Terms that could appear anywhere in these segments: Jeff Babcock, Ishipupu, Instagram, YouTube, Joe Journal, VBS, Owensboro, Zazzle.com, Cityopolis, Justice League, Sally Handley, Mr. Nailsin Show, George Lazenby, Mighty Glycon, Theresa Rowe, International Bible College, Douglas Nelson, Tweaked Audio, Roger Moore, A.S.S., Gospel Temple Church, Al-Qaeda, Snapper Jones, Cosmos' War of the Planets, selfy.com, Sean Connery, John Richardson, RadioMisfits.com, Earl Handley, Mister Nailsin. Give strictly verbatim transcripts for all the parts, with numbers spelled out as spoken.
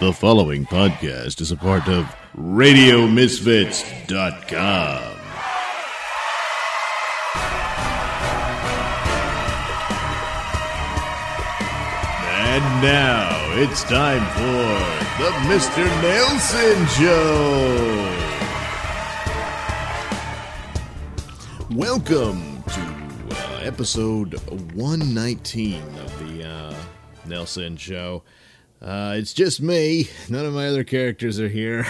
The following podcast is a part of radio misfits dot com. And now it's time for the Mister Nailsin Show. Welcome to uh, episode one nineteen of the uh, Nailsin Show. Uh, it's just me. None of my other characters are here.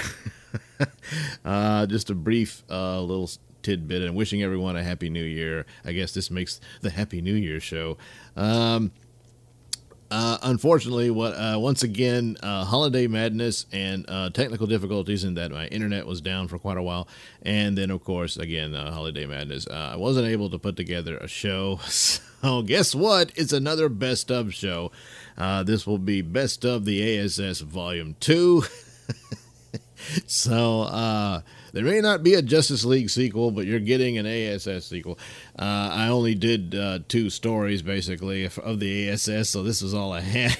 uh, just a brief uh, little tidbit, and wishing everyone a Happy New Year. I guess this makes the Happy New Year show. Um, uh, unfortunately, what uh, once again, uh, holiday madness and uh, technical difficulties in that my internet was down for quite a while. And then, of course, again, uh, holiday madness. Uh, I wasn't able to put together a show. So guess what? It's another best of show. Uh, this will be Best of the A S S Volume two. So, uh, there may not be a Justice League sequel, but you're getting an A S S sequel. Uh, I only did uh, two stories, basically, of the A S S, so this is all I had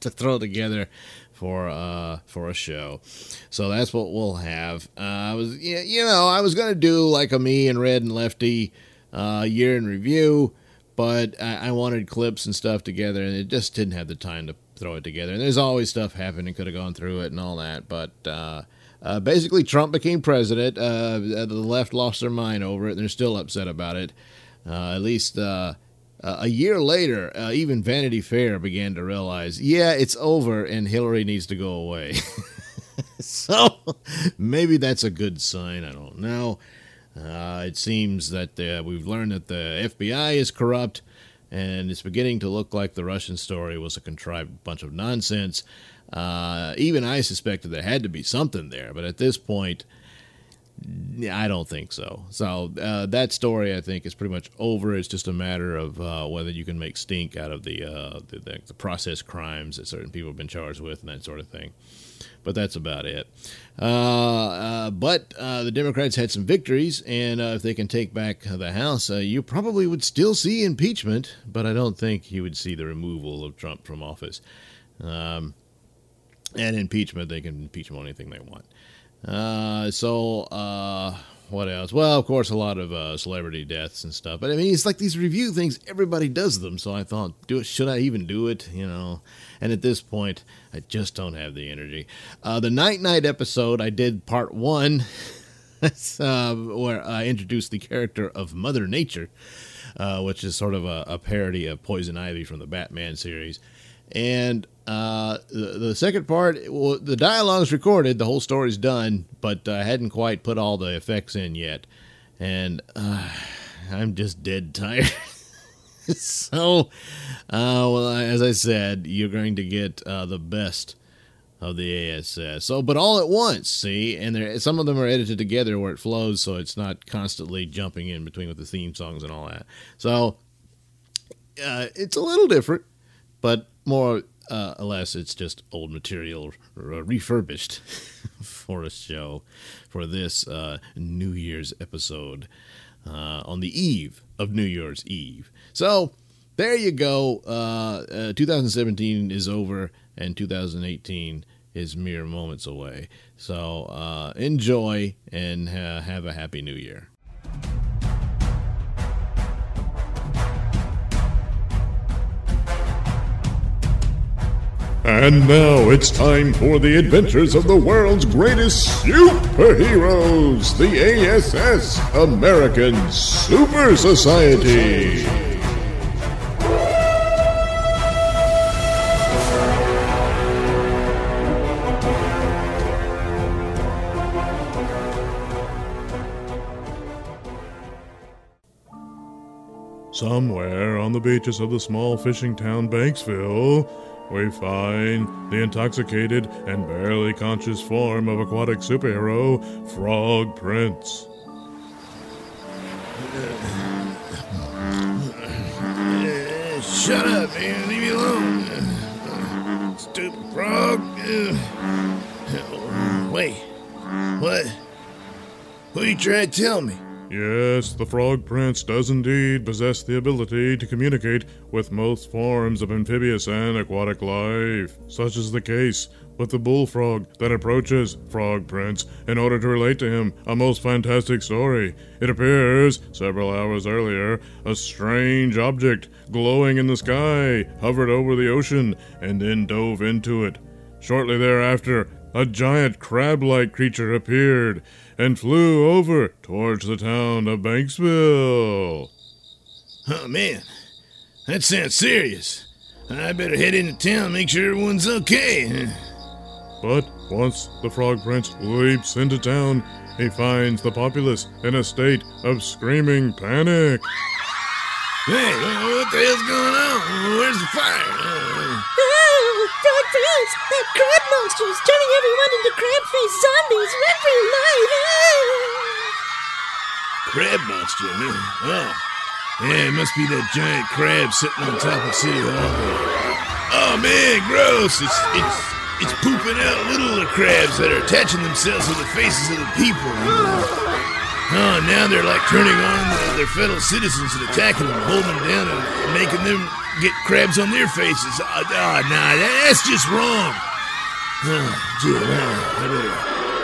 to throw together for uh, for a show. So that's what we'll have. Uh, I was, you know, I was going to do like a me and Red and Lefty uh, year in review, but I wanted clips and stuff together, and it just didn't have the time to throw it together. And there's always stuff happening, could have gone through it and all that. But uh, uh, basically, Trump became president. Uh, the left lost their mind over it, and they're still upset about it. Uh, at least uh, a year later, uh, even Vanity Fair began to realize, yeah, it's over, and Hillary needs to go away. So maybe that's a good sign. I don't know. Uh, it seems that uh, we've learned that the F B I is corrupt, and it's beginning to look like the Russian story was a contrived bunch of nonsense. Uh, even I suspected there had to be something there, but at this point, I don't think so. So uh, that story, I think, is pretty much over. It's just a matter of uh, whether you can make stink out of the, uh, the, the, the process crimes that certain people have been charged with and that sort of thing. But that's about it. Uh, uh, but uh, the Democrats had some victories, and uh, if they can take back the House, uh, you probably would still see impeachment, but I don't think you would see the removal of Trump from office. Um, and impeachment, they can impeach him on anything they want. Uh, so uh, what else? Well, of course, a lot of uh, celebrity deaths and stuff. But I mean, it's like these review things, everybody does them. So I thought, do it, should I even do it? You know? And at this point, I just don't have the energy. Uh, the Night Night episode, I did part one, uh, where I introduced the character of Mother Nature, uh, which is sort of a, a parody of Poison Ivy from the Batman series. And uh, the, the second part, well, the dialogue's recorded, the whole story's done, but I uh, hadn't quite put all the effects in yet. And uh, I'm just dead tired. So, uh, well, as I said, you're going to get uh, the best of the A S S. So, but all at once, see? And there, some of them are edited together where it flows, so it's not constantly jumping in between with the theme songs and all that. So, uh, it's a little different, but more uh, or less it's just old material re- refurbished for a show for this uh, New Year's episode. Uh, on the eve of New Year's Eve. So, there you go. Uh, uh, two thousand seventeen is over, and two thousand eighteen is mere moments away. So, uh, enjoy, and uh, have a happy new year. And now it's time for the adventures of the world's greatest superheroes, the A S S, American Super Society. Somewhere on the beaches of the small fishing town Banksville, we find the intoxicated and barely conscious form of aquatic superhero, Frog Prince. Uh, shut up, man. Leave me alone. Uh, stupid frog. Uh, wait. What? What are you trying to tell me? Yes, the Frog Prince does indeed possess the ability to communicate with most forms of amphibious and aquatic life. Such is the case with the bullfrog that approaches Frog Prince in order to relate to him a most fantastic story. It appears, several hours earlier, a strange object glowing in the sky hovered over the ocean and then dove into it. Shortly thereafter, a giant crab-like creature appeared and flew over towards the town of Banksville. Oh, man, that sounds serious. I better head into town and make sure everyone's okay. But once the Frog Prince leaps into town, he finds the populace in a state of screaming panic. Hey, what the hell's going on? Where's the fire? Frog Prince, that crab monster is turning everyone into crab-faced zombies run for your life. Crab monster, man? Oh. Yeah, it must be that giant crab sitting on top of City Hall. Oh, man, gross. It's, it's, it's pooping out little crabs that are attaching themselves to the faces of the people. Oh, now they're like turning on their fellow citizens and attacking them, holding them down and making them get crabs on their faces. Oh, oh nah, that's just wrong. Oh, gee, I better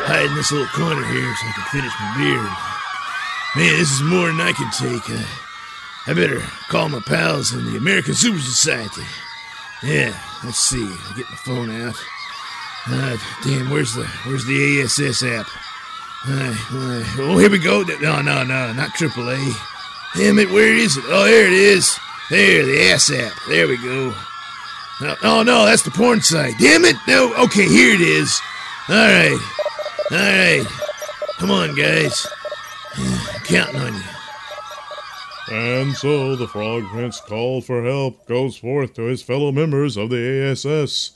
hide in this little corner here so I can finish my beer. Man, this is more than I can take. Uh, I better call my pals in the American Super Society. Yeah, let's see. I'll get my phone out. Uh, damn, where's the where's the A S S app? Uh, uh, oh, here we go. No, no, no, not triple A. Damn it, where is it? Oh, there it is. There, the ass app. There we go. Oh, oh, no, that's the porn site. Damn it. No. Okay, here it is. All right. All right. Come on, guys. I'm counting on you. And so the Frog Prince call for help goes forth to his fellow members of the A S S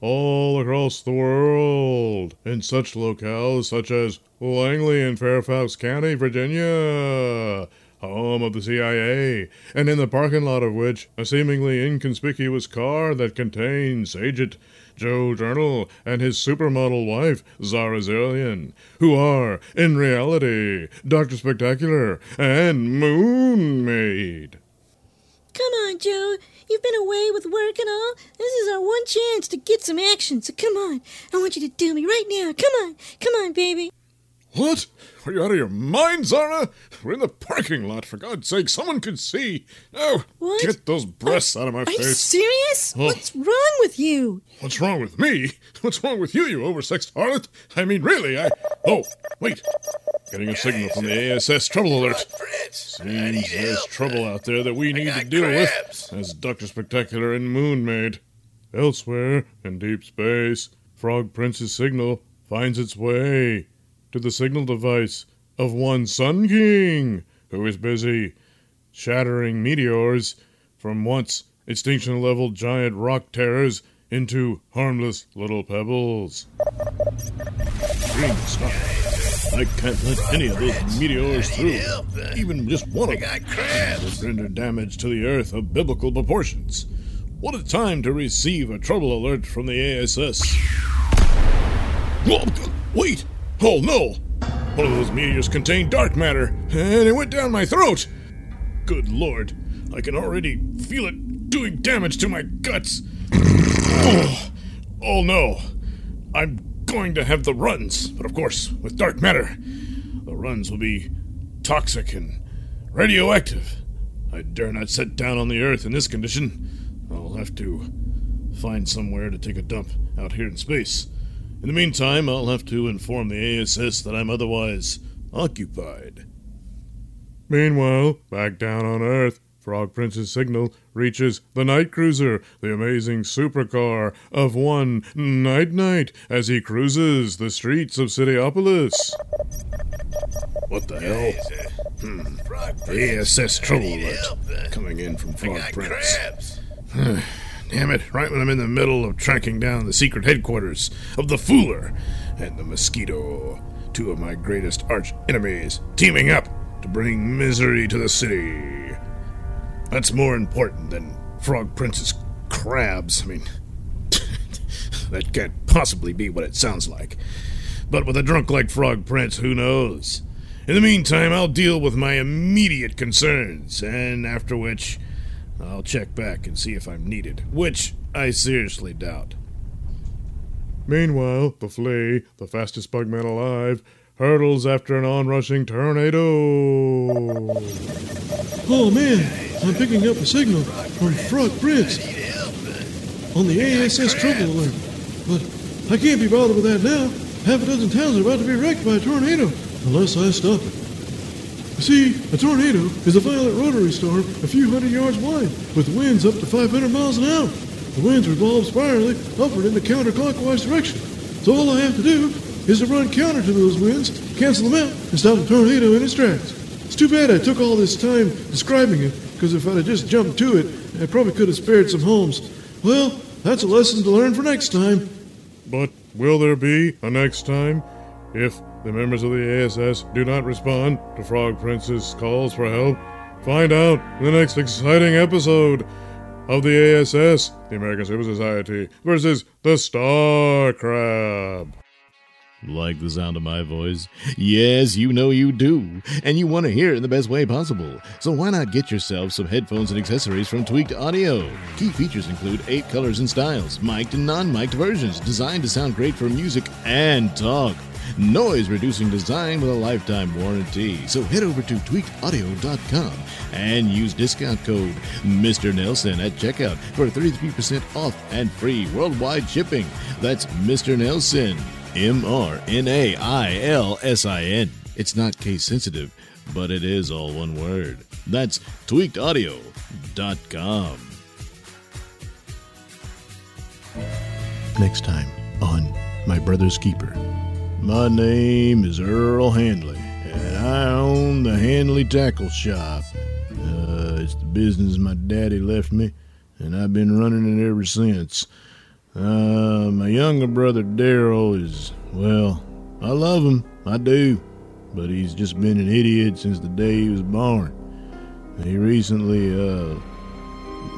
all across the world in such locales such as Langley in Fairfax County, Virginia, home of the C I A, and in the parking lot of which a seemingly inconspicuous car that contains Agent Joe Journal and his supermodel wife, Zara Zillion, who are, in reality, Doctor Spectacular and Moon Maid. Come on, Joe. You've been away with work and all. This is our one chance to get some action, so come on. I want you to do me right now. Come on. Come on, baby. What? Are you out of your mind, Zara? We're in the parking lot, for God's sake. Someone could see. No, what? Get those breasts are, out of my are face. Are you serious? Oh. What's wrong with you? What's wrong with me? What's wrong with you, you oversexed harlot? I mean, really, I... Oh, wait. Getting a signal from the A S S trouble alert. Seems there's trouble out there that we need to deal crabs. with as Doctor Spectacular and Moon Maid. Elsewhere, in deep space, Frog Prince's signal finds its way to the signal device of one Sun King, who is busy shattering meteors from once extinction-level giant rock terrors into harmless little pebbles. I can't let any of those meteors through, even just one of them. Would render damage to the Earth of biblical proportions. What a time to receive a trouble alert from the A S S. Whoa, wait! Oh, no! One of those meteors contained dark matter, and it went down my throat! Good lord, I can already feel it doing damage to my guts! Oh, oh no, I'm going to have the runs, but of course, with dark matter, the runs will be toxic and radioactive. I dare not sit down on the Earth in this condition. I'll have to find somewhere to take a dump out here in space. In the meantime, I'll have to inform the A S S that I'm otherwise occupied. Meanwhile, back down on Earth, Frog Prince's signal reaches the Night Cruiser, the amazing supercar of one Night Knight, as he cruises the streets of Cityopolis. What the hell? Hmm. The A S S trouble alert coming in from Frog Prince. Damn it, right when I'm in the middle of tracking down the secret headquarters of the Fooler and the Mosquito, two of my greatest arch enemies, teaming up to bring misery to the city. That's more important than Frog Prince's crabs. I mean, that can't possibly be what it sounds like. But with a drunk like Frog Prince, who knows? In the meantime, I'll deal with my immediate concerns, and after which, I'll check back and see if I'm needed, which I seriously doubt. Meanwhile, the flea, the fastest bugman alive, hurtles after an onrushing tornado. Oh man, I'm picking up a signal from Frog Prince on the A S S trouble alert, but I can't be bothered with that now. Half a dozen towns are about to be wrecked by a tornado, unless I stop it. You see, a tornado is a violent rotary storm a few hundred yards wide, with winds up to five hundred miles an hour. The winds revolve spirally upward in the counterclockwise direction. So all I have to do is to run counter to those winds, cancel them out, and stop the tornado in its tracks. It's too bad I took all this time describing it, because if I'd have just jumped to it, I probably could have spared some homes. Well, that's a lesson to learn for next time. But will there be a next time if the members of the A S S do not respond to Frog Prince's calls for help? Find out in the next exciting episode of the A S S, the American Super Society, versus the Star Crab. Like the sound of my voice? Yes, you know you do, and you want to hear it in the best way possible. So why not get yourself some headphones and accessories from Tweaked Audio? Key features include eight colors and styles, mic'd and non-mic'd versions, designed to sound great for music and talk. Noise-reducing design with a lifetime warranty. So head over to tweaked audio dot com and use discount code Mister Nailsin at checkout for thirty-three percent off and free worldwide shipping. That's Mister Nailsin, M R N A I L S I N. It's not case-sensitive, but it is all one word. That's tweaked audio dot com. Next time on My Brother's Keeper. My name is Earl Handley, and I own the Handley Tackle Shop. Uh, it's the business my daddy left me, and I've been running it ever since. Uh, my younger brother Daryl is, well, I love him, I do, but he's just been an idiot since the day he was born. He recently uh,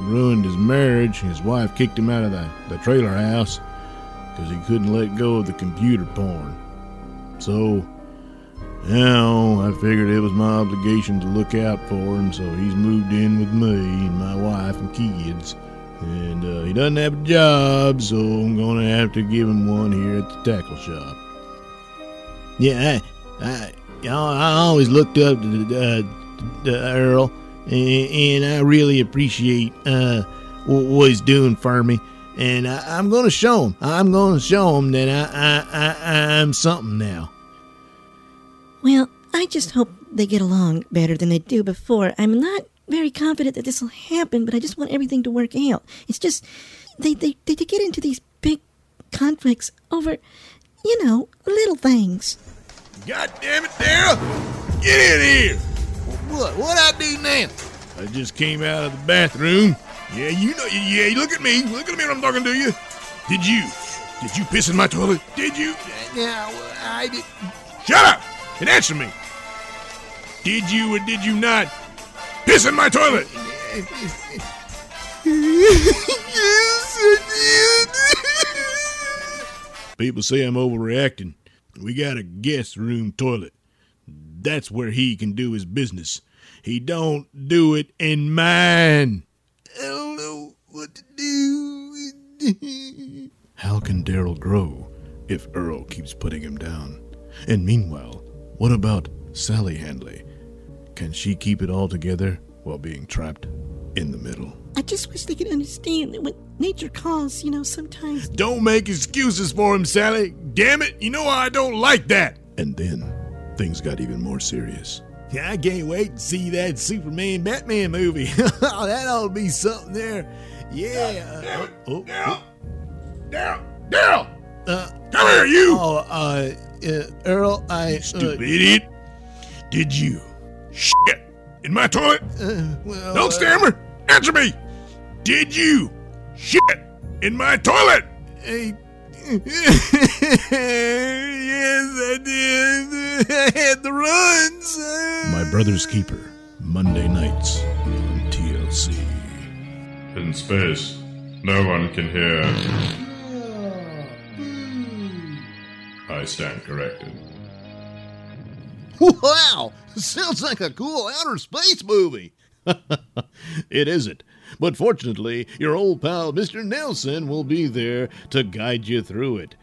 ruined his marriage. His wife kicked him out of the, the trailer house because he couldn't let go of the computer porn. So, you know, I figured it was my obligation to look out for him, so he's moved in with me and my wife and kids. And uh, he doesn't have a job, so I'm going to have to give him one here at the tackle shop. Yeah, I I, I always looked up to, uh, to Earl, and, and I really appreciate uh, what he's doing for me. And I, I'm going to show him. I'm going to show him that I, I, I, I'm something now. Well, I just hope they get along better than they do before. I'm not very confident that this will happen, but I just want everything to work out. It's just, they, they, they get into these big conflicts over, you know, little things. God damn it, Daryl! Get in here! What? What I do now? I just came out of the bathroom. Yeah, you know, yeah, you look at me. Look at me when I'm talking to you. Did you? Did you piss in my toilet? Did you? No, I did. Shut up and answer me. Did you or did you not piss in my toilet? People say I'm overreacting. We got a guest room toilet. That's where he can do his business. He don't do it in mine. I don't know what to do. How can Daryl grow if Earl keeps putting him down? And meanwhile, what about Sally Handley? Can she keep it all together while being trapped in the middle? I just wish they could understand that what nature calls, you know, sometimes... Don't make excuses for him, Sally. Damn it, you know I don't like that. And then things got even more serious. I can't wait to see that Superman Batman movie. That ought to be something there. Yeah. Daryl! Oh, Daryl! Daryl! Daryl! Uh, Come here, you! Oh, uh, uh Earl, I... You stupid uh, idiot. Did you shit in my toilet? Uh, well, Don't uh, stammer! Answer me! Did you shit in my toilet? Hey... Yes, I did. I had the runs. My Brother's Keeper, Monday nights on T L C. In space, no one can hear. I stand corrected. Wow, sounds like a cool outer space movie. It isn't. But fortunately, your old pal Mister Nailsin will be there to guide you through it.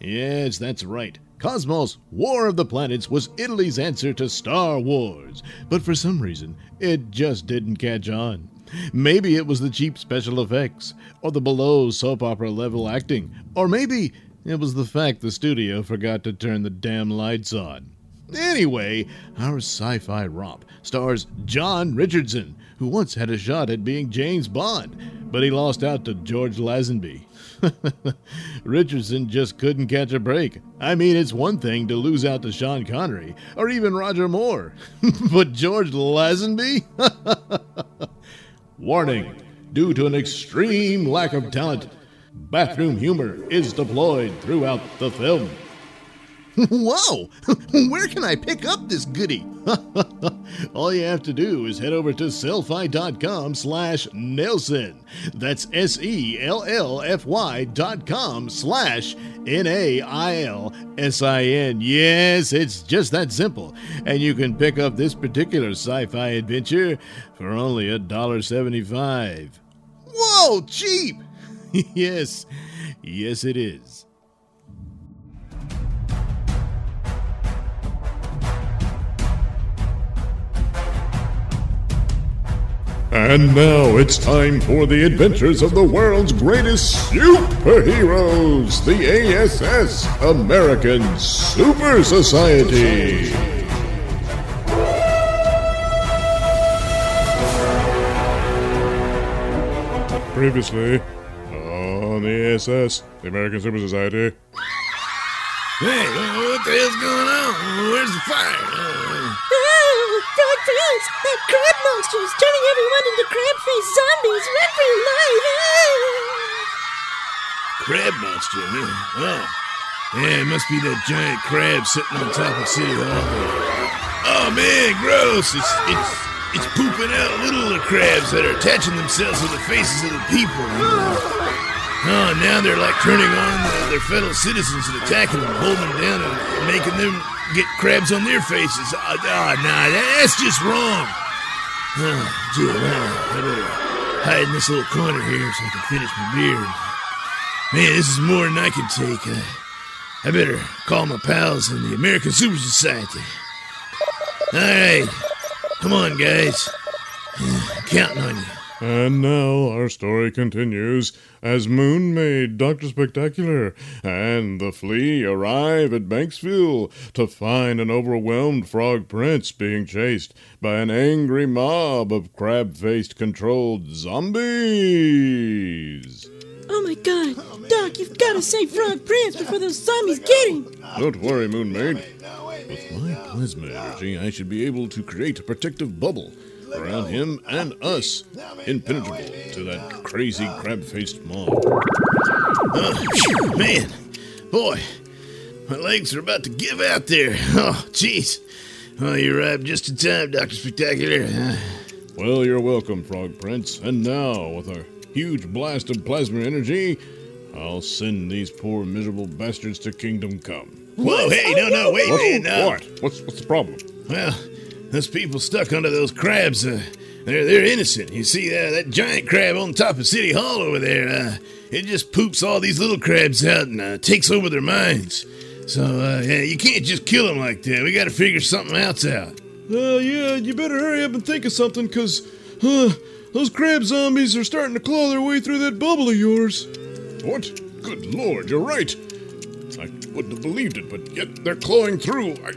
Yes, that's right. Cosmos' War of the Planets was Italy's answer to Star Wars. But for some reason, it just didn't catch on. Maybe it was the cheap special effects, or the below soap opera level acting, or maybe it was the fact the studio forgot to turn the damn lights on. Anyway, our sci-fi romp stars John Richardson, who once had a shot at being James Bond, but he lost out to George Lazenby. Richardson just couldn't catch a break. I mean, it's one thing to lose out to Sean Connery, or even Roger Moore, but George Lazenby? Warning, due to an extreme lack of talent, bathroom humor is deployed throughout the film. Whoa! Where can I pick up this goodie? All you have to do is head over to selfy.com slash Nailsin. That's S-E-L-L-F-Y dot com slash N-A-I-L-S-I-N. Yes, it's just that simple. And you can pick up this particular sci-fi adventure for only a dollar seventy-five. Whoa, cheap! Yes, yes it is. And now it's time for the adventures of the world's greatest superheroes, the A S S, American Super Society. Previously on the A S S, the American Super Society. Hey, what the hell's going on? Where's the fire? Frog face! That crab monster is turning everyone into crab face zombies right for your life! Crab monster, man? Oh. Yeah, it must be that giant crab sitting on top of City Hall. Oh man, gross! It's it's it's pooping out little crabs that are attaching themselves to the faces of the people. Oh, now they're like turning on the, their fellow citizens and attacking them, holding them down and making them get crabs on their faces. Oh, oh nah, that, that's just wrong. Oh, gee, I better hide in this little corner here so I can finish my beer. Man, this is more than I can take. I, I better call my pals in the American Super Society. All right, come on, guys. I'm counting on you. And now our story continues as Moon Maid, Doctor Spectacular, and the Flea arrive at Banksville to find an overwhelmed Frog Prince being chased by an angry mob of crab-faced controlled zombies. Oh my god, oh, Doc, you've got to save Frog Prince before those zombies get him! Don't worry, Moon Maid. With my plasma energy, I should be able to create a protective bubble around him and us, impenetrable to that crazy crab-faced mob. Oh, man, boy, my legs are about to give out there. Oh, jeez. Oh, you arrived just in time, Doctor Spectacular. Uh, well, you're welcome, Frog Prince. And now, with a huge blast of plasma energy, I'll send these poor miserable bastards to Kingdom Come. Whoa, what? Hey, no, no, wait, what's, man. No. What? What's, what's the problem? Well, those people stuck under those crabs, uh, they're, they're innocent. You see, uh, that giant crab on top of City Hall over there, uh, it just poops all these little crabs out and uh, takes over their minds. So, uh, yeah, you can't just kill them like that. We gotta figure something else out. Uh, yeah, you better hurry up and think of something, because uh, those crab zombies are starting to claw their way through that bubble of yours. What? Good lord, you're right. I wouldn't have believed it, but yet they're clawing through. I...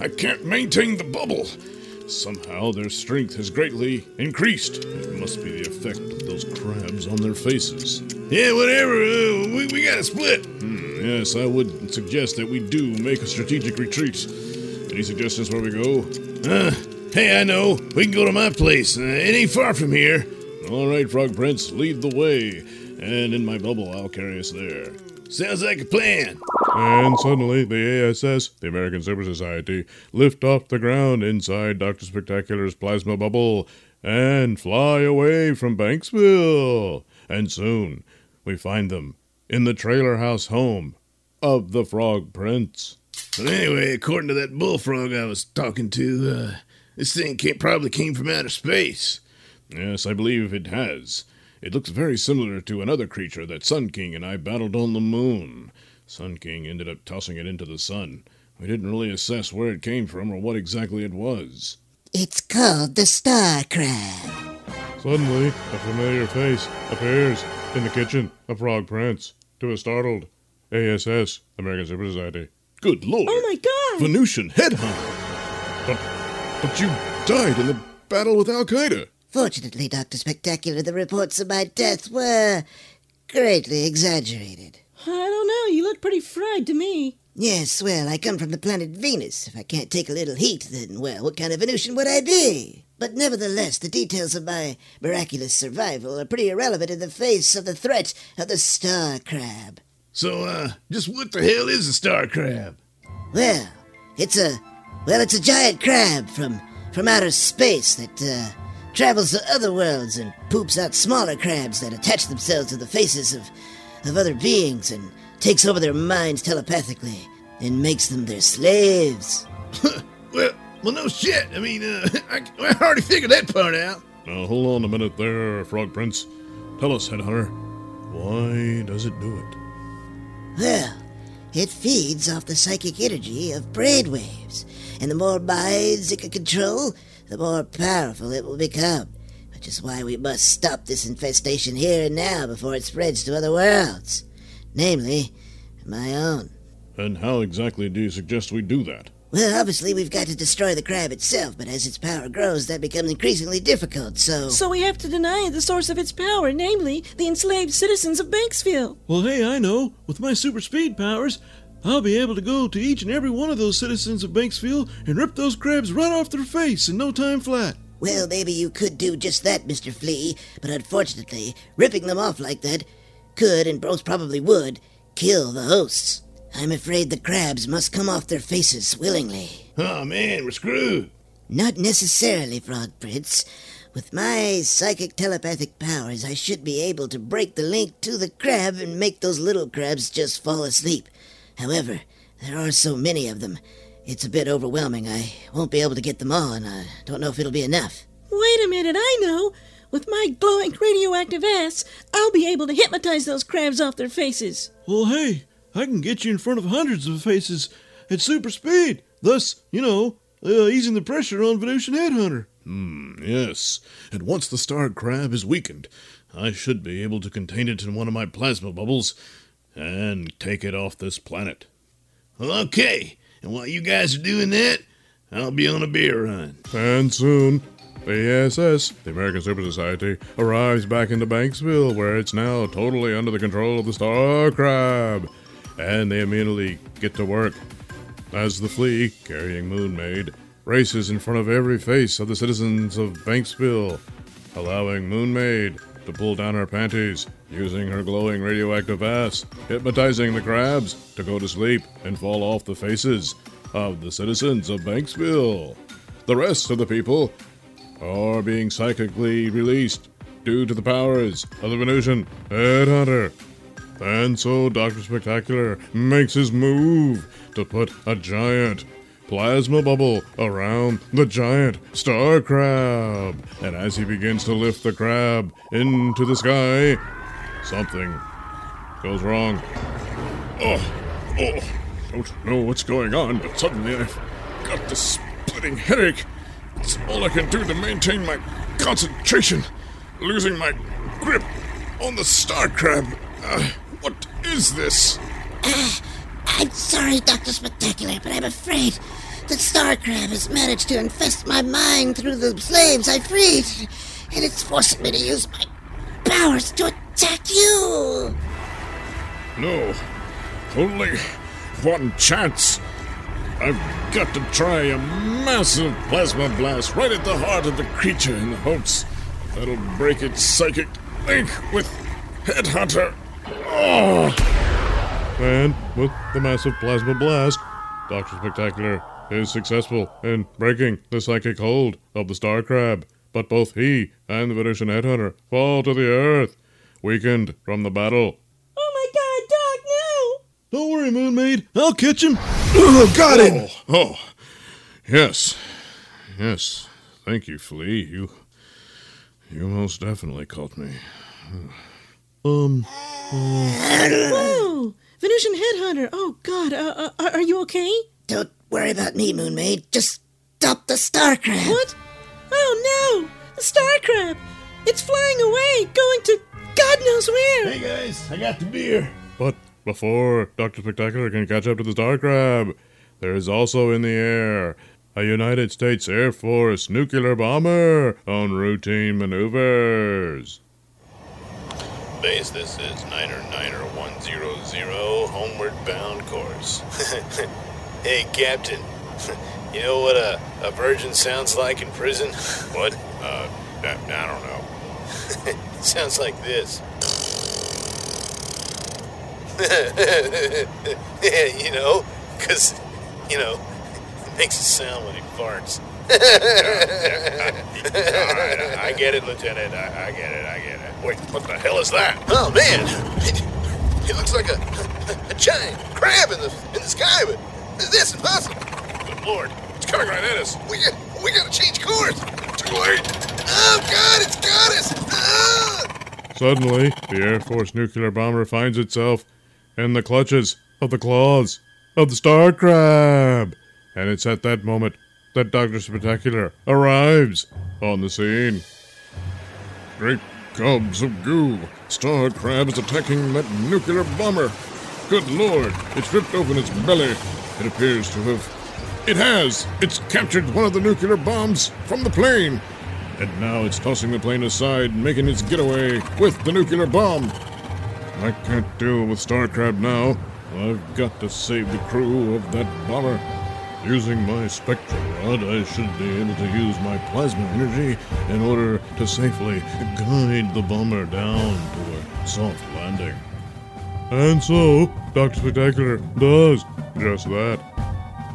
I can't maintain the bubble. Somehow their strength has greatly increased. It must be the effect of those crabs on their faces. Yeah, whatever. Uh, we, we gotta split. Hmm, yes, I would suggest that we do make a strategic retreat. Any suggestions where we go? Uh, hey, I know. We can go to my place. Uh, it ain't far from here. All right, Frog Prince, lead the way. And in my bubble, I'll carry us there. Sounds like a plan. And suddenly, the A S S, the American Super Society, lift off the ground inside Doctor Spectacular's plasma bubble and fly away from Banksville. And soon, we find them in the trailer house home of the Frog Prince. But anyway, according to that bullfrog I was talking to, uh, this thing came, probably came from outer space. Yes, I believe it has. It looks very similar to another creature that Sun King and I battled on the moon. Sun King ended up tossing it into the sun. We didn't really assess where it came from or what exactly it was. It's called the Star Crab. Suddenly, a familiar face appears in the kitchen. A frog prince. To a startled A S S, American Super Society. Good lord. Oh my god. Venusian Headhunter. But, but you died in the battle with Al-Qaeda. Fortunately, Doctor Spectacular, the reports of my death were greatly exaggerated. I don't know. You look pretty fried to me. Yes, well, I come from the planet Venus. If I can't take a little heat, then, well, what kind of Venusian would I be? But nevertheless, the details of my miraculous survival are pretty irrelevant in the face of the threat of the Star Crab. So, uh, just what the hell is a Star Crab? Well, it's a, well, it's a giant crab from, from outer space that, uh, travels to other worlds and poops out smaller crabs that attach themselves to the faces of, of other beings and takes over their minds telepathically and makes them their slaves. well, well, no shit. I mean, uh, I, I already figured that part out. Now, hold on a minute there, Frog Prince. Tell us, Headhunter, why does it do it? Well, it feeds off the psychic energy of brainwaves, and the more minds it can control, the more powerful it will become, which is why we must stop this infestation here and now before it spreads to other worlds. Namely, my own. And how exactly do you suggest we do that? Well, obviously we've got to destroy the crab itself, but as its power grows, that becomes increasingly difficult, so... So we have to deny the source of its power, namely, the enslaved citizens of Banksville. Well, hey, I know. With my super speed powers, I'll be able to go to each and every one of those citizens of Banksville and rip those crabs right off their face in no time flat. Well, maybe you could do just that, Mister Flea, but unfortunately, ripping them off like that could, and most probably would, kill the hosts. I'm afraid the crabs must come off their faces willingly. Oh man, we're screwed. Not necessarily, Frog Prince. With my psychic telepathic powers, I should be able to break the link to the crab and make those little crabs just fall asleep. However, there are so many of them, it's a bit overwhelming. I won't be able to get them all, and I don't know if it'll be enough. Wait a minute, I know! With my glowing radioactive ass, I'll be able to hypnotize those crabs off their faces. Well, hey, I can get you in front of hundreds of faces at super speed, thus, you know, uh, easing the pressure on Venusian Headhunter. Hmm, yes. And once the Star Crab is weakened, I should be able to contain it in one of my plasma bubbles and take it off this planet. Well, okay. And while you guys are doing that, I'll be on a beer run. And soon... A S S, the American Super Society, arrives back into Banksville, where it's now totally under the control of the Star Crab, and they immediately get to work. As the flea, carrying Moon Maid, races in front of every face of the citizens of Banksville, allowing Moon Maid to pull down her panties, using her glowing radioactive ass, hypnotizing the crabs to go to sleep and fall off the faces of the citizens of Banksville. The rest of the people are being psychically released due to the powers of the Venusian Headhunter. And so Doctor Spectacular makes his move to put a giant plasma bubble around the giant Star Crab. And as he begins to lift the crab into the sky, something goes wrong. Oh, oh, don't know what's going on, but suddenly I've got this splitting headache. It's all I can do to maintain my concentration, losing my grip on the Star Crab. Uh, what is this? Uh, I'm sorry, Doctor Spectacular, but I'm afraid the Star Crab has managed to infest my mind through the slaves I freed, and it's forcing me to use my powers to attack you. No, only one chance. I've got to try a massive plasma blast right at the heart of the creature in the hopes that'll break its psychic link with Headhunter. Oh! And with the massive plasma blast, Doctor Spectacular is successful in breaking the psychic hold of the Star Crab, but both he and the Venusian Headhunter fall to the earth, weakened from the battle. Don't worry, Moon Maid. I'll catch him. Oh, got him. Oh, oh, yes. Yes. Thank you, Flea. You you most definitely caught me. Um. Uh... Whoa! Venusian Headhunter. Oh, God. Uh, uh, are you okay? Don't worry about me, Moon Maid. Just stop the star crab. What? Oh, no. The star crab. It's flying away, going to God knows where. Hey, guys. I got the beer. But before Doctor Spectacular can catch up to the star crab, there is also in the air a United States Air Force nuclear bomber on routine maneuvers. Base, this is niner niner one zero zero, homeward bound course. Hey, Captain. You know what a, a virgin sounds like in prison? What? Uh, I, I don't know. It sounds like this. You know, because, you know, it makes a sound when he farts. Yeah, yeah, all right, I, I get it, Lieutenant. I, I get it, I get it. Wait, what the hell is that? Oh, man. It, it looks like a, a, a giant crab in the in the sky, but that's impossible. Good Lord, it's coming right at us. We got, we got to change course. Too late. Oh, God, it's got us. Ah! Suddenly, the Air Force nuclear bomber finds itself in the clutches of the claws of the star crab. And it's at that moment that Doctor Spectacular arrives on the scene. Great cobs of goo. Star crab is attacking that nuclear bomber. Good Lord, it's ripped open its belly. It appears to have... It has! It's captured one of the nuclear bombs from the plane. And now it's tossing the plane aside, making its getaway with the nuclear bomb. I can't deal with star crab now. I've got to save the crew of that bomber. Using my spectrum rod, I should be able to use my plasma energy in order to safely guide the bomber down to a soft landing. And so, Doctor Spectacular does just that.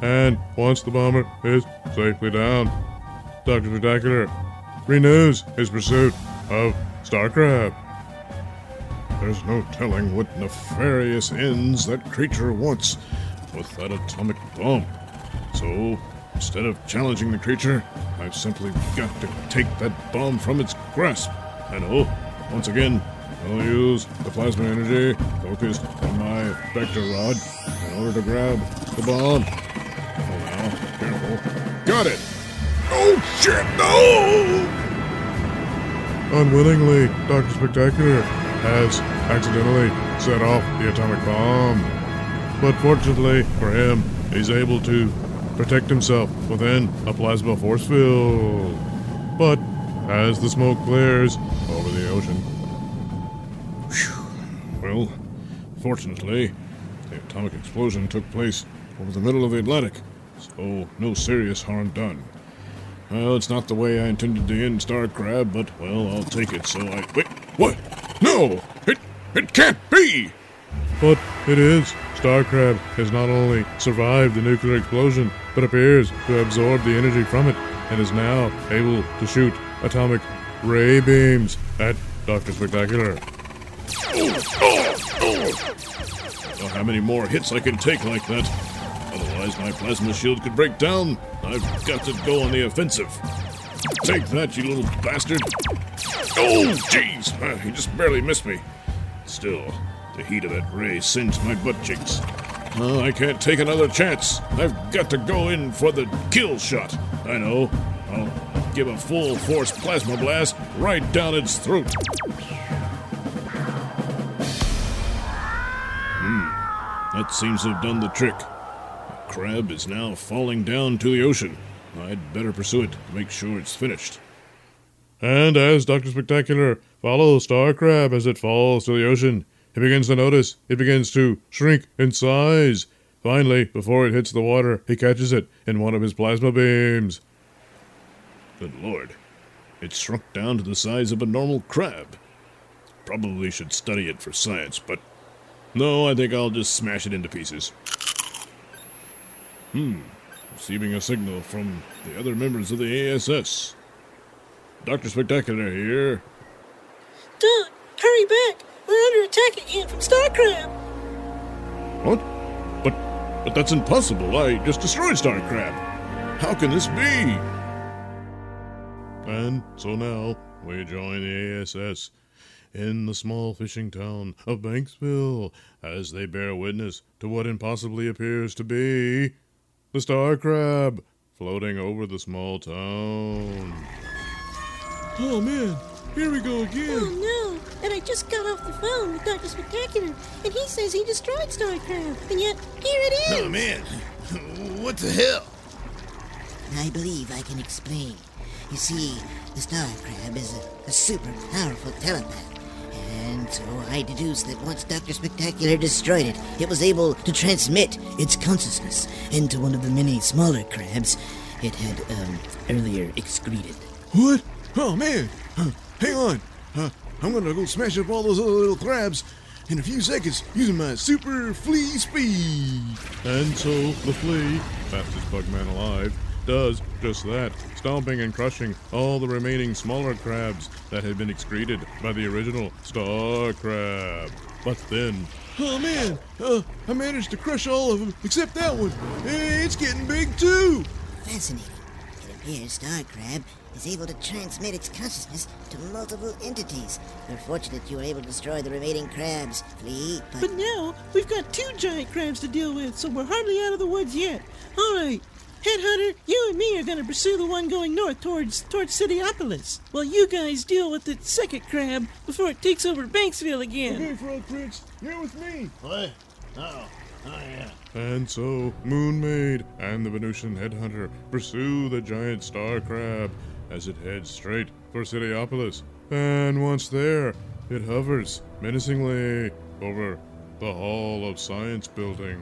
And once the bomber is safely down, Doctor Spectacular renews his pursuit of Starcrab. There's no telling what nefarious ends that creature wants with that atomic bomb. So, instead of challenging the creature, I've simply got to take that bomb from its grasp. And oh, once again, I'll use the plasma energy focused on my vector rod in order to grab the bomb. Oh, now, careful. Got it! Oh, shit, no! Unwillingly, Doctor Spectacular has accidentally set off the atomic bomb. But fortunately for him, he's able to protect himself within a plasma force field. But as the smoke clears over the ocean... Whew. Well, fortunately, the atomic explosion took place over the middle of the Atlantic, so no serious harm done. Well, it's not the way I intended to end Star Crab, but, well, I'll take it, so I... Wait, what? No! It, it can't be! But it is. Star Crab has not only survived the nuclear explosion, but appears to absorb the energy from it, and is now able to shoot atomic ray beams at Doctor Spectacular. Oh, oh, oh. I don't know how many more hits I can take like that. Otherwise, my plasma shield could break down. I've got to go on the offensive. Take that, you little bastard. Oh, jeez. He just barely missed me. Still... The heat of that ray singed my butt cheeks. Oh, I can't take another chance. I've got to go in for the kill shot. I know. I'll give a full-force plasma blast right down its throat. Hmm. That seems to have done the trick. The crab is now falling down to the ocean. I'd better pursue it to make sure it's finished. And as Doctor Spectacular follows Star Crab as it falls to the ocean, it begins to notice. It begins to shrink in size. Finally, before it hits the water, he catches it in one of his plasma beams. Good Lord. It shrunk down to the size of a normal crab. Probably should study it for science, but... No, I think I'll just smash it into pieces. Hmm. Receiving a signal from the other members of the A S S. Doctor Spectacular here. Doc, hurry back! We're under attack again from Star Crab. What? But, but that's impossible. I just destroyed Starcrap. How can this be? And so now, we join the A S S in the small fishing town of Banksville as they bear witness to what impossibly appears to be the star crab floating over the small town. Oh man, here we go again. Oh no, and I just got off the phone with Doctor Spectacular, and he says he destroyed Star Crab, and yet here it is. Oh man, what the hell? I believe I can explain. You see, the Star Crab is a, a super powerful telepath. And so I deduce that once Doctor Spectacular destroyed it, it was able to transmit its consciousness into one of the many smaller crabs it had, um, earlier excreted. What? Oh, man! Uh, hang on! Uh, I'm gonna go smash up all those other little crabs in a few seconds using my super flea speed! And so, the flea, fastest bugman alive, does just that, stomping and crushing all the remaining smaller crabs that had been excreted by the original Star Crab. But then... Oh man, uh, I managed to crush all of them except that one. It's getting big too! Fascinating. It appears Star Crab is able to transmit its consciousness to multiple entities. You're fortunate you were able to destroy the remaining crabs, Flea, but... But now, we've got two giant crabs to deal with, so we're hardly out of the woods yet. All right. Headhunter, you and me are going to pursue the one going north towards towards Cityopolis, while you guys deal with the second crab before it takes over Banksville again. Okay, Frog Prince, you're with me. What? Uh-oh. Oh, yeah. And so, Moon Maid and the Venusian Headhunter pursue the giant star crab as it heads straight for Cityopolis. And once there, it hovers menacingly over the Hall of Science building.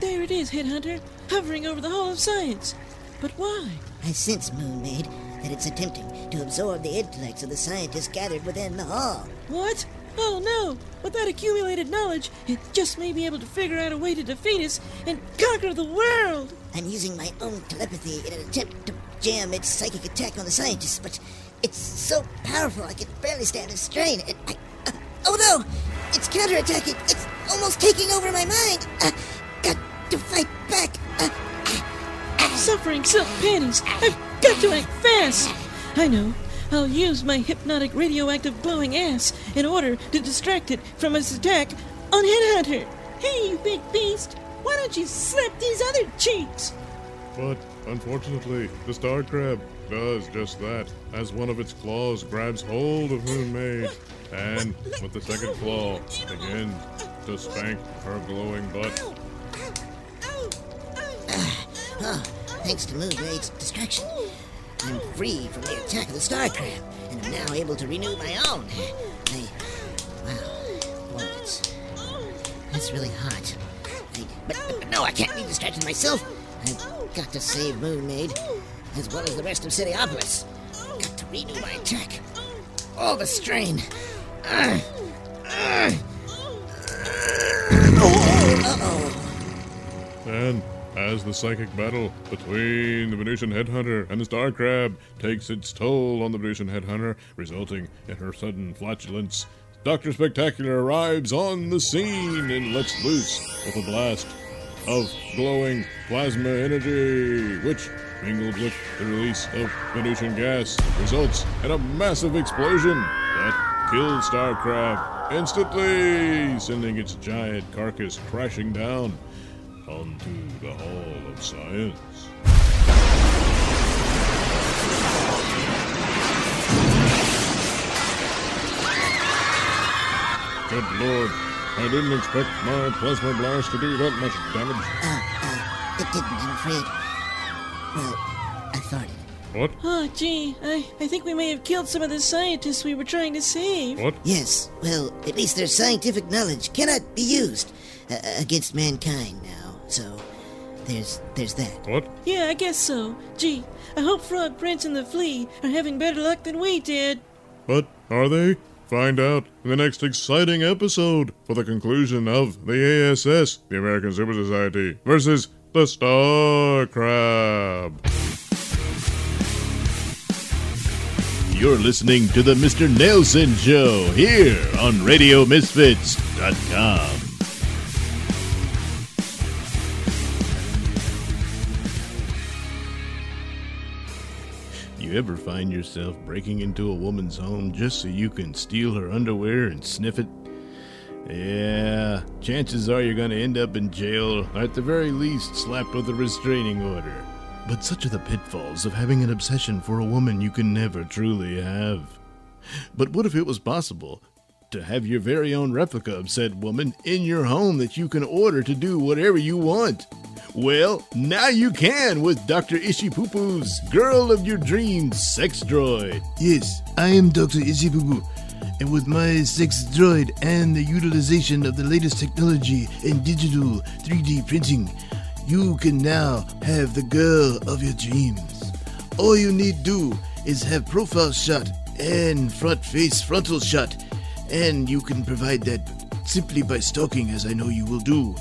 There it is, Headhunter, hovering over the Hall of Science. But why? I sense, Moon Maid, that it's attempting to absorb the intellects of the scientists gathered within the hall. What? Oh, no! With that accumulated knowledge, it just may be able to figure out a way to defeat us and conquer the world! I'm using my own telepathy in an attempt to jam its psychic attack on the scientists, but it's so powerful I can barely stand the strain. It, I, uh, oh, no! It's counterattacking! It's almost taking over my mind! Uh, God. To fight back. Uh, uh, uh, Suffering silk panties. I've got to act fast. I know. I'll use my hypnotic radioactive glowing ass in order to distract it from its attack on Headhunter. Hey, you big beast. Why don't you slap these other cheeks? But, unfortunately, the star crab does just that as one of its claws grabs hold of Moon Maid and, with the second claw, begins to spank her glowing butt. Oh, thanks to Moon Maid's distraction, I'm free from the attack of the Star Crab, and I'm now able to renew my own. I, wow, well, that's, that's really hot. I, but, but no, I can't be distracted myself. I've got to save Moon Maid, as well as the rest of Cityopolis. I've got to renew my attack. All the strain. Uh, uh, uh-oh. And... as the psychic battle between the Venusian Headhunter and the Star Crab takes its toll on the Venusian Headhunter, resulting in her sudden flatulence, Doctor Spectacular arrives on the scene and lets loose with a blast of glowing plasma energy, which, mingled with the release of Venusian gas, results in a massive explosion that kills Star Crab instantly, sending its giant carcass crashing down onto the Hall of Science. Good lord, I didn't expect my plasma blast to do that much damage. Uh, uh, it didn't, I'm afraid. Well, I thought it. What? Oh, gee, I, I think we may have killed some of the scientists we were trying to save. What? Yes, well, at least their scientific knowledge cannot be used uh, against mankind now. So, there's there's that. What? Yeah, I guess so. Gee, I hope Frog Prince and the Flea are having better luck than we did. But are they? Find out in the next exciting episode for the conclusion of the A S S, the American Super Society, versus the Star Crab. You're listening to the Mister Nailsin Show here on radio misfits dot com. you ever find yourself breaking into a woman's home just so you can steal her underwear and sniff it? Yeah, chances are you're going to end up in jail, or at the very least slapped with a restraining order. But such are the pitfalls of having an obsession for a woman you can never truly have. But what if it was possible to have your very own replica of said woman in your home that you can order to do whatever you want? Well, now you can with Doctor Ishipupu's Girl of Your Dreams Sex Droid. Yes, I am Doctor Ishipupu, and with my sex droid and the utilization of the latest technology and digital three D printing, you can now have the girl of your dreams. All you need do is have profile shot and front face frontal shot, and you can provide that simply by stalking, as I know you will do.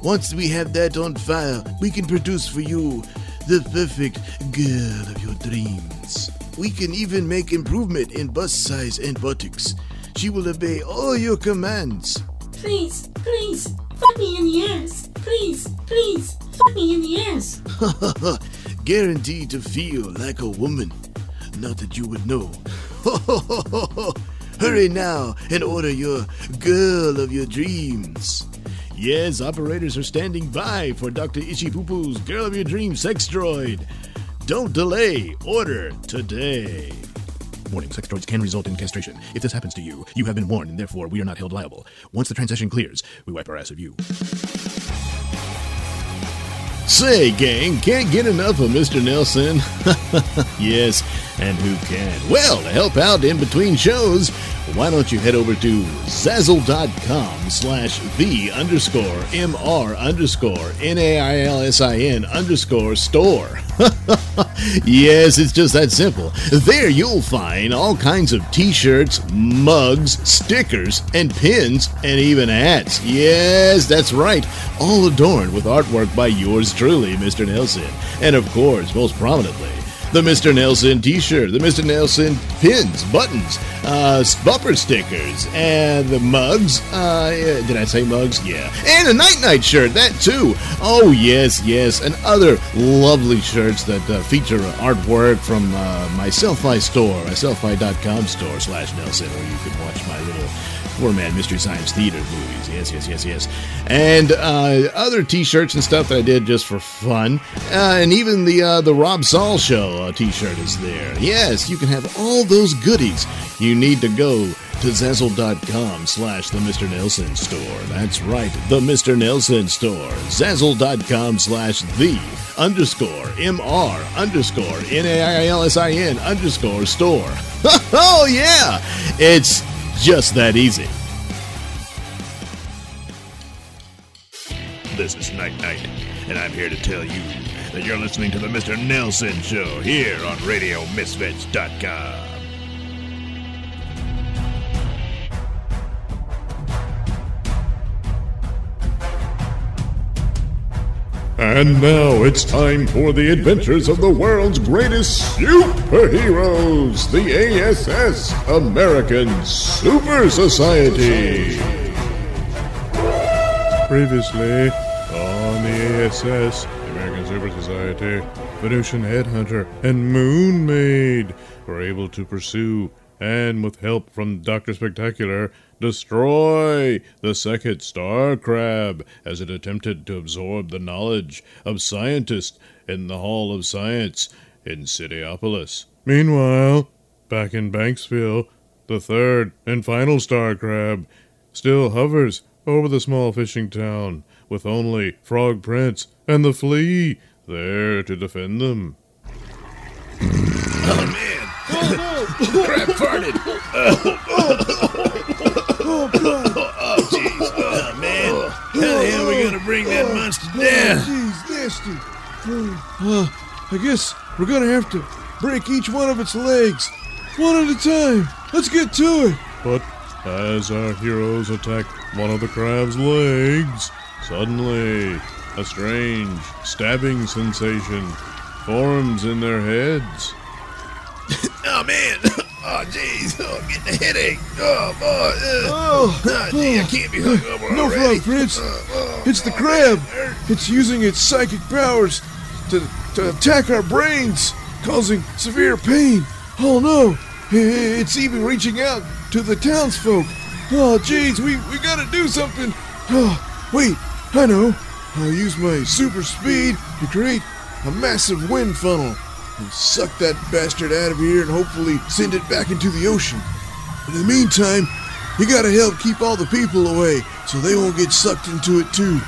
Once we have that on file, we can produce for you the perfect girl of your dreams. We can even make improvement in bust size and buttocks. She will obey all your commands. Please, please, fuck me in the ass. Please, please, fuck me in the ass. Ha ha ha. Guaranteed to feel like a woman. Not that you would know. Ho ho ho ho ho. Hurry now and order your girl of your dreams. Yes, operators are standing by for Doctor Ishipupu's Girl of Your Dreams Sex Droid. Don't delay. Order today. Warning, sex droids can result in castration. If this happens to you, you have been warned, and therefore we are not held liable. Once the transition clears, we wipe our ass of you. Say, gang, can't get enough of Mister Nailsin? Yes, and who can? Well, to help out in between shows, why don't you head over to Zazzle.com slash the underscore MR underscore N A I L S I N underscore store. Yes, it's just that simple. There you'll find all kinds of t-shirts, mugs, stickers, and pins, and even hats. Yes, that's right. All adorned with artwork by yours truly, Mister Nailsin. And of course, most prominently, the Mister Nailsin t-shirt, the Mister Nailsin pins, buttons, uh, bumper stickers, and the mugs. Uh, yeah, did I say mugs? Yeah. And a night-night shirt, that too. Oh, yes, yes. And other lovely shirts that uh, feature artwork from uh, my Selfie store, my selfie dot com store slash Nailsin, where you can watch my little Poor Man Mystery Science Theater movies. Yes, yes, yes, yes. And uh, other t-shirts and stuff that I did just for fun. Uh, and even the uh, the Rob Saul Show uh, t-shirt is there. Yes, you can have all those goodies. You need to go to Zazzle.com slash the Mister Nailsin store. That's right, the Mister Nailsin store. Zazzle.com slash the underscore MR underscore N A I L S I N underscore store. Oh, yeah! It's just that easy. This is Night Night, and I'm here to tell you that you're listening to the Mister Nailsin Show here on Radio Misfits dot com. And now it's time for the adventures of the world's greatest superheroes, the A S S, American Super Society. Previously on the A S S, American Super Society, Venusian Headhunter and Moon Maid were able to pursue, and with help from Doctor Spectacular, destroy the second star crab as it attempted to absorb the knowledge of scientists in the Hall of Science in Cityopolis. Meanwhile, back in Banksville, the third and final star crab still hovers over the small fishing town, with only Frog Prince and the flea there to defend them. Oh, man! Oh, no. Crab farted! Oh, oh, oh, God. Oh, jeez. Oh, man. Oh, how the hell are we going to bring oh, that monster oh, down? Oh, jeez, nasty. Uh, I guess we're going to have to break each one of its legs, one at a time. Let's get to it. But as our heroes attack one of the crab's legs, suddenly a strange stabbing sensation forms in their heads. Oh, man. Oh, jeez. Oh, I'm getting a headache. Oh, boy. Uh, oh, oh, gee, I can't be hungover uh, No, Frog Prince. Uh, oh, it's the oh, crab. It it's using its psychic powers to, to attack our brains. causing severe pain. Oh no, it's even reaching out to the townsfolk. Oh jeez, we, we gotta do something. Oh, wait, I know. I'll use my super speed to create a massive wind funnel and suck that bastard out of here and hopefully send it back into the ocean. In the meantime, you gotta help keep all the people away so they won't get sucked into it too.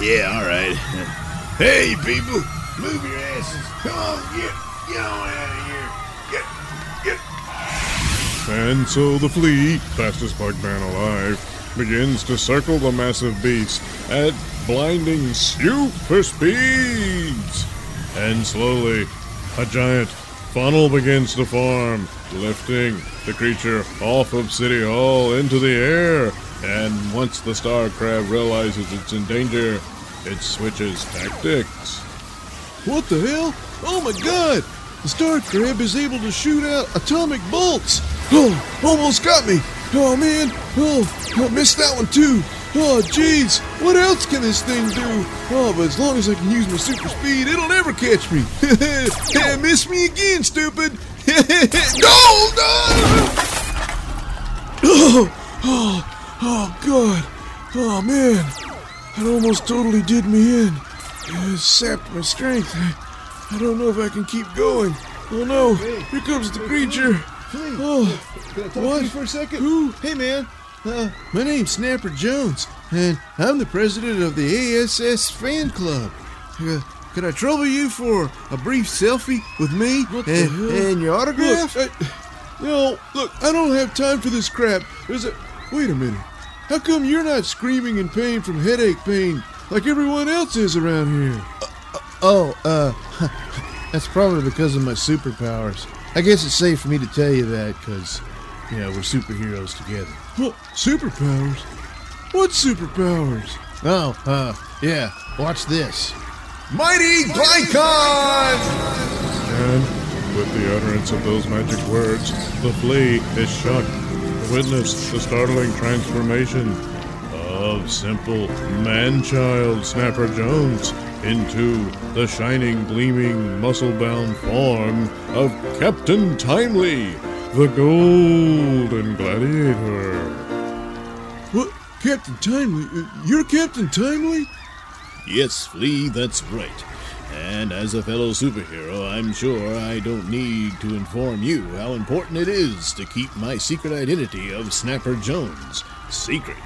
Yeah, alright. Hey, people! Move your asses! Come on, get, get on out of here! Get, get! And so the flea, fastest bugman alive, begins to circle the massive beast at blinding super speeds! And slowly, a giant funnel begins to form, lifting the creature off of City Hall into the air. And once the star crab realizes it's in danger, it switches tactics. What the hell? Oh my god! The star crab is able to shoot out atomic bolts! Oh, almost got me! Oh man! Oh, I missed that one too! Oh jeez! What else can this thing do? Oh, but as long as I can use my super speed, it'll never catch me! Hey, miss me again, stupid! No! No! Oh! Oh! Oh, God. Oh, man. That almost totally did me in. It sapped my strength. I, I don't know if I can keep going. Oh, no. Here comes the creature. Oh, can I talk what? to you for a second? Who? Hey, man. Uh, my name's Snapper Jones, and I'm the president of the A S S fan club. Uh, could I trouble you for a brief selfie with me and, and your autograph? Look, I, no, look, I don't have time for this crap. There's a... Wait a minute. How come you're not screaming in pain from headache pain like everyone else is around here? Uh, uh, oh, uh, that's probably because of my superpowers. I guess it's safe for me to tell you that because, you know, we're superheroes together. Well, superpowers? What superpowers? Oh, uh, yeah, watch this. Mighty Glycon! And with the utterance of those magic words, the flea is shocked. Witness the startling transformation of simple man-child Snapper Jones into the shining, gleaming, muscle-bound form of Captain Timely, the Golden Gladiator. What? Captain Timely? You're Captain Timely? Yes, Flea, that's right. And as a fellow superhero, I'm sure I don't need to inform you how important it is to keep my secret identity of Snapper Jones secret.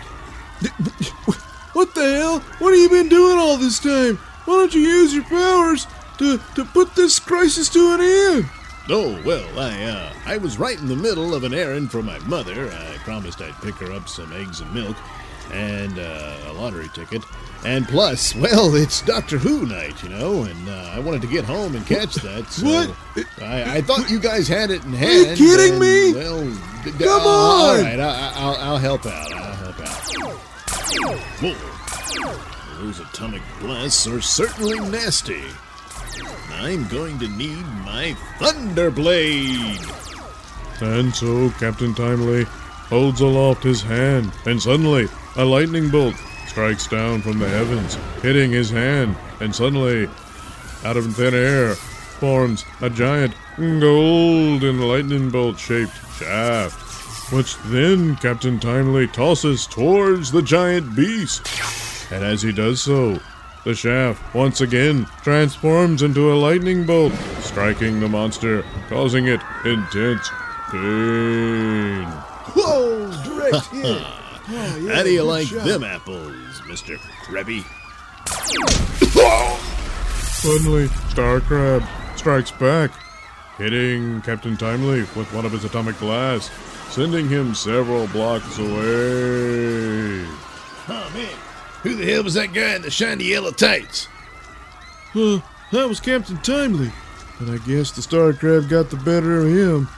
What the hell? What have you been doing all this time? Why don't you use your powers to, to put this crisis to an end? Oh, well, I, uh, I was right in the middle of an errand for my mother. I promised I'd pick her up some eggs and milk and uh, a lottery ticket. And plus, well, it's Doctor Who night, you know, and uh, I wanted to get home and catch that, so what? I, I thought you guys had it in hand. Are you kidding and, me? Well, Come uh, on! All right, I, I'll, I'll help out. I'll help out. Whoa. Those atomic blasts are certainly nasty. I'm going to need my Thunderblade. And so Captain Timely holds aloft his hand, and suddenly a lightning bolt strikes down from the heavens, hitting his hand, and suddenly, out of thin air, forms a giant golden lightning bolt-shaped shaft, which then Captain Timely tosses towards the giant beast. And as he does so, the shaft once again transforms into a lightning bolt, striking the monster, causing it intense pain. Whoa! Direct hit! Oh, yeah, how do you like shot. them apples, Mister Krabby? Suddenly, Star Crab strikes back, hitting Captain Timely with one of his atomic blasts, sending him several blocks away. Oh man, who the hell was that guy in the shiny yellow tights? Well, that was Captain Timely, and I guess the Star Crab got the better of him.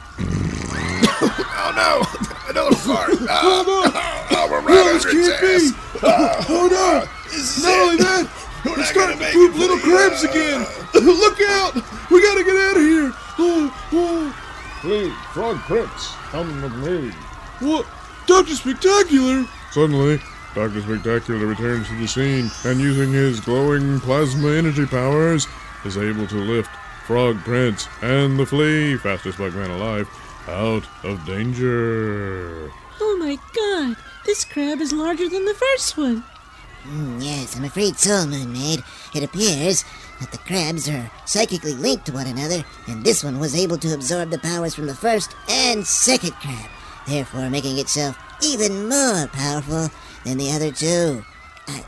Oh no! No, sorry. Uh, oh, no. Oh, we're right no, this can't be. Uh, oh, no. Not only that, we're starting to poop little crabs uh, again. Look out. We got to get out of here. Oh, oh. Please, Frog Prince, come with me. What? Doctor Spectacular? Suddenly, Doctor Spectacular returns to the scene and using his glowing plasma energy powers is able to lift Frog Prince, and the Flea, fastest black man alive, out of danger. Oh my god, this crab is larger than the first one. Mm, yes, I'm afraid so, Moon Maid. It appears that the crabs are psychically linked to one another, and this one was able to absorb the powers from the first and second crab, therefore making itself even more powerful than the other two. I,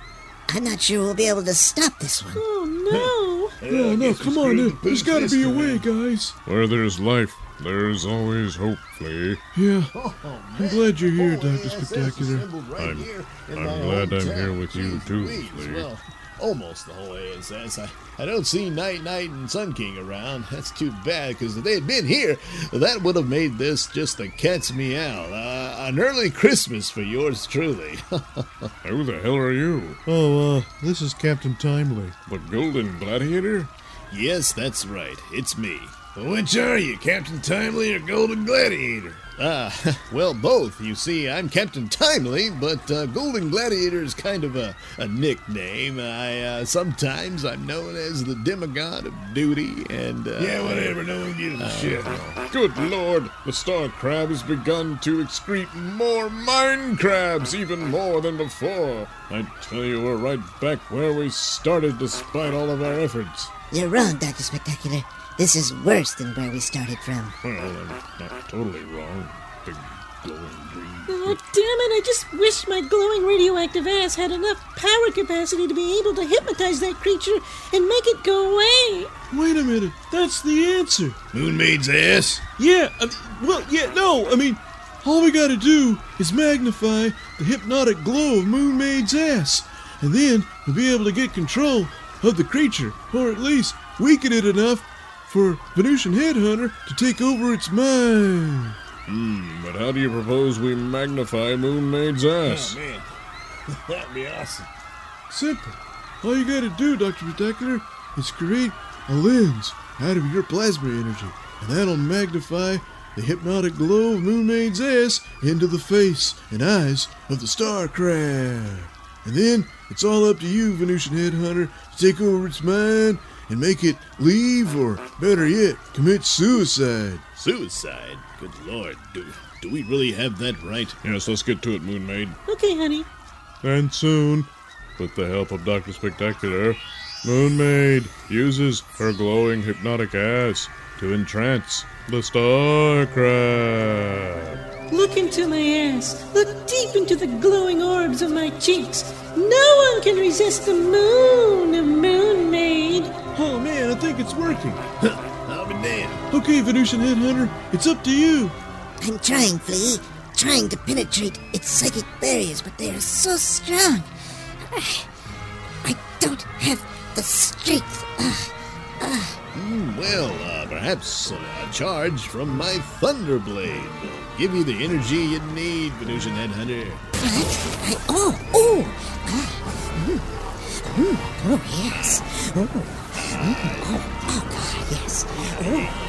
I'm not sure we'll be able to stop this one. Oh, no. No, no, come on. There, there's got to be a way, guys. Where there's life, there's always hope, Flea. Yeah. Oh, I'm glad you're here, oh, Doctor Spectacular. Right I'm, I'm glad I'm here with you, too, Flea. Well, almost the whole A S S. I, I don't see Night Knight and Sun King around. That's too bad, because if they had been here, that would have made this just the cat's meow. Uh, an early Christmas for yours truly. Who the hell are you? Oh, uh, this is Captain Timely. The Golden Gladiator? Yes, that's right. It's me. Which are you, Captain Timely or Golden Gladiator? Ah, uh, well, both. You see, I'm Captain Timely, but uh, Golden Gladiator is kind of a, a nickname. I uh, Sometimes I'm known as the demigod of duty, and... Uh, yeah, whatever, no one gives a uh, shit. Uh, Good lord, the star crab has begun to excrete more mine crabs, even more than before. I tell you, we're right back where we started despite all of our efforts. You're wrong, Doctor Spectacular. This is worse than where we started from. Well, I'm not totally wrong. Big glowing green. Oh, damn it! I just wish my glowing radioactive ass had enough power capacity to be able to hypnotize that creature and make it go away. Wait a minute. That's the answer. Moon Maid's ass? Yeah. I mean, well, yeah, no. I mean, all we gotta do is magnify the hypnotic glow of Moon Maid's ass, and then we'll be able to get control of the creature, or at least weaken it enough for Venusian Headhunter to take over its mind. Hmm, but how do you propose we magnify Moon Maid's ass? Oh, man. That'd be awesome. Simple. All you gotta do, Doctor Spectacular, is create a lens out of your plasma energy, and that'll magnify the hypnotic glow of Moon Maid's ass into the face and eyes of the star crab. And then it's all up to you, Venusian Headhunter, to take over its mind and make it leave, or better yet, commit suicide. Suicide? Good lord, do, do we really have that right? Yes, let's get to it, Moon Maid. Okay, honey. And soon, with the help of Doctor Spectacular, Moon Maid uses her glowing hypnotic ass to entrance the star crab. Look into my ass. Look deep into the glowing orbs of my cheeks. No one can resist the moon of Moon Maid. Oh, man, I think it's working. I'll be damned. Okay, Venusian Headhunter, it's up to you. I'm trying, Flea. Trying to penetrate its psychic barriers, but they are so strong. I don't have the strength. Ugh. Ugh. Mm, well, uh, perhaps a charge from my Thunderblade will give you the energy you need, Venusian Headhunter. What? I, oh, oh. Ah, mm, mm, oh, yes. Oh. Mm. Oh, oh, God, yes. Oh.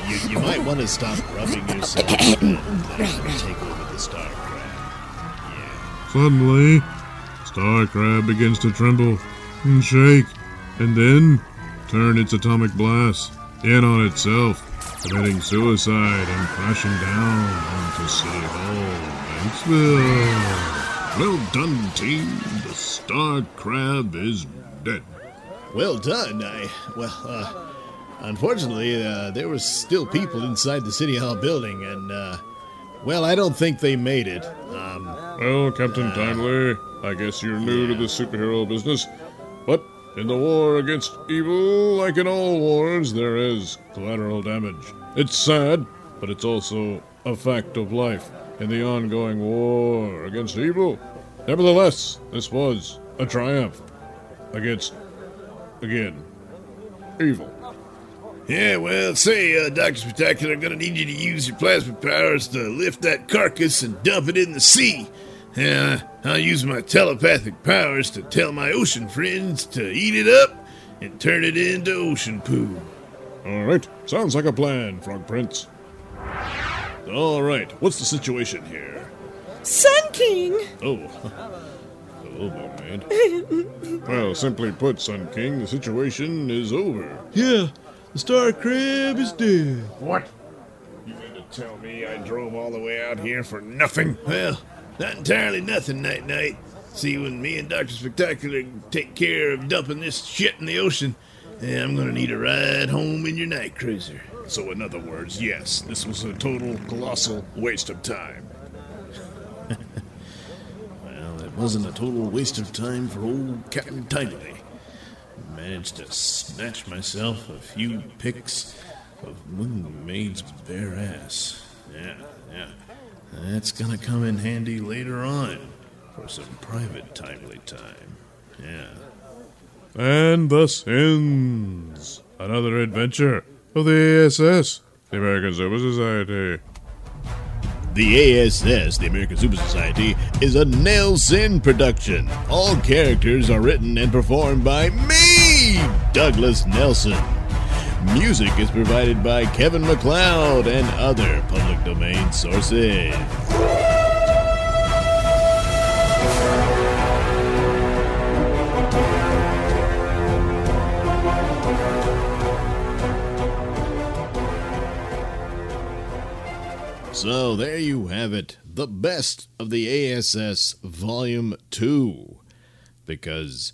You, you might want to stop rubbing yourself. Right, right. Take over the star crab. Yeah. Suddenly, star crab begins to tremble and shake, and then turn its atomic blast in on itself, committing suicide and crashing down onto City Hall, Banksville. Well done, team. The star crab is dead. Well done. I, well, uh, unfortunately, uh, there were still people inside the City Hall building, and, uh, well, I don't think they made it. Um, well, Captain uh, Timely, I guess you're new yeah. to the superhero business, but in the war against evil, like in all wars, there is collateral damage. It's sad, but it's also a fact of life in the ongoing war against evil. Nevertheless, this was a triumph against Again, evil. Yeah, well, say, uh, Doctor Spectacular, I'm gonna need you to use your plasma powers to lift that carcass and dump it in the sea. Uh, I'll use my telepathic powers to tell my ocean friends to eat it up and turn it into ocean poo. All right, sounds like a plan, Frog Prince. All right, what's the situation here? Sun King! Oh. Well, simply put, Sun King, the situation is over. Yeah, The star crab is dead. What? You mean to tell me I drove all the way out here for nothing? Well, not entirely nothing, Night Night. See, when me and Doctor Spectacular take care of dumping this shit in the ocean, I'm gonna need a ride home in your night cruiser. So in other words, yes, this was a total, colossal waste of time. Well, it wasn't a total waste of time for old Captain Timely. I managed to snatch myself a few picks of Moon Maid's bare ass. Yeah, yeah. That's gonna come in handy later on for some private Timely time. Yeah. And thus ends another adventure of the A S S, the American Super Society. The A S S, the American Super Society, is a Nailsin production. All characters are written and performed by me, Douglas Nelson. Music is provided by Kevin McLeod and other public domain sources. So there you have it, the best of the A S S Volume two, because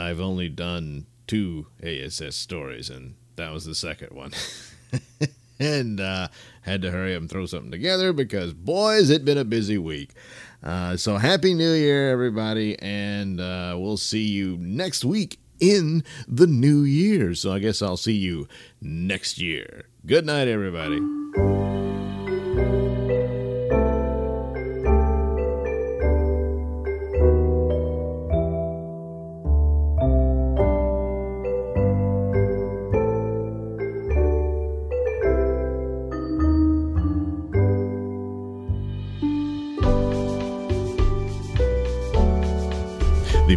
I've only done two A S S stories, and that was the second one. And uh, had to hurry up and throw something together, because boy, has it been a busy week. Uh, so Happy New Year, everybody, and uh, we'll see you next week in the new year. So I guess I'll see you next year. Good night, everybody. The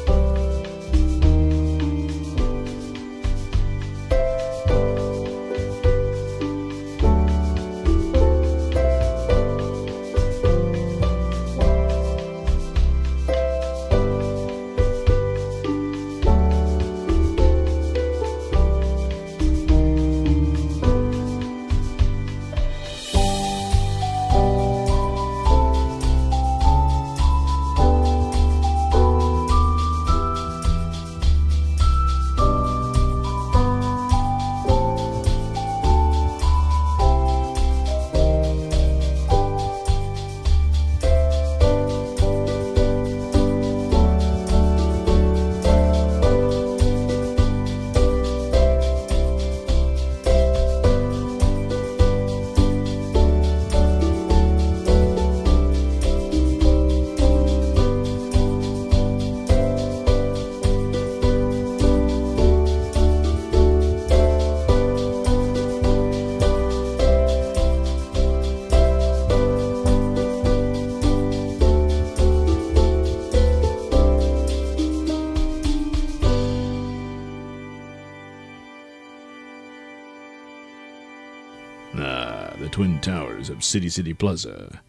Of City City Plaza.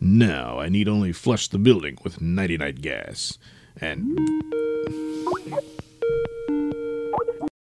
Now I need only flush the building with ninety-night gas. And...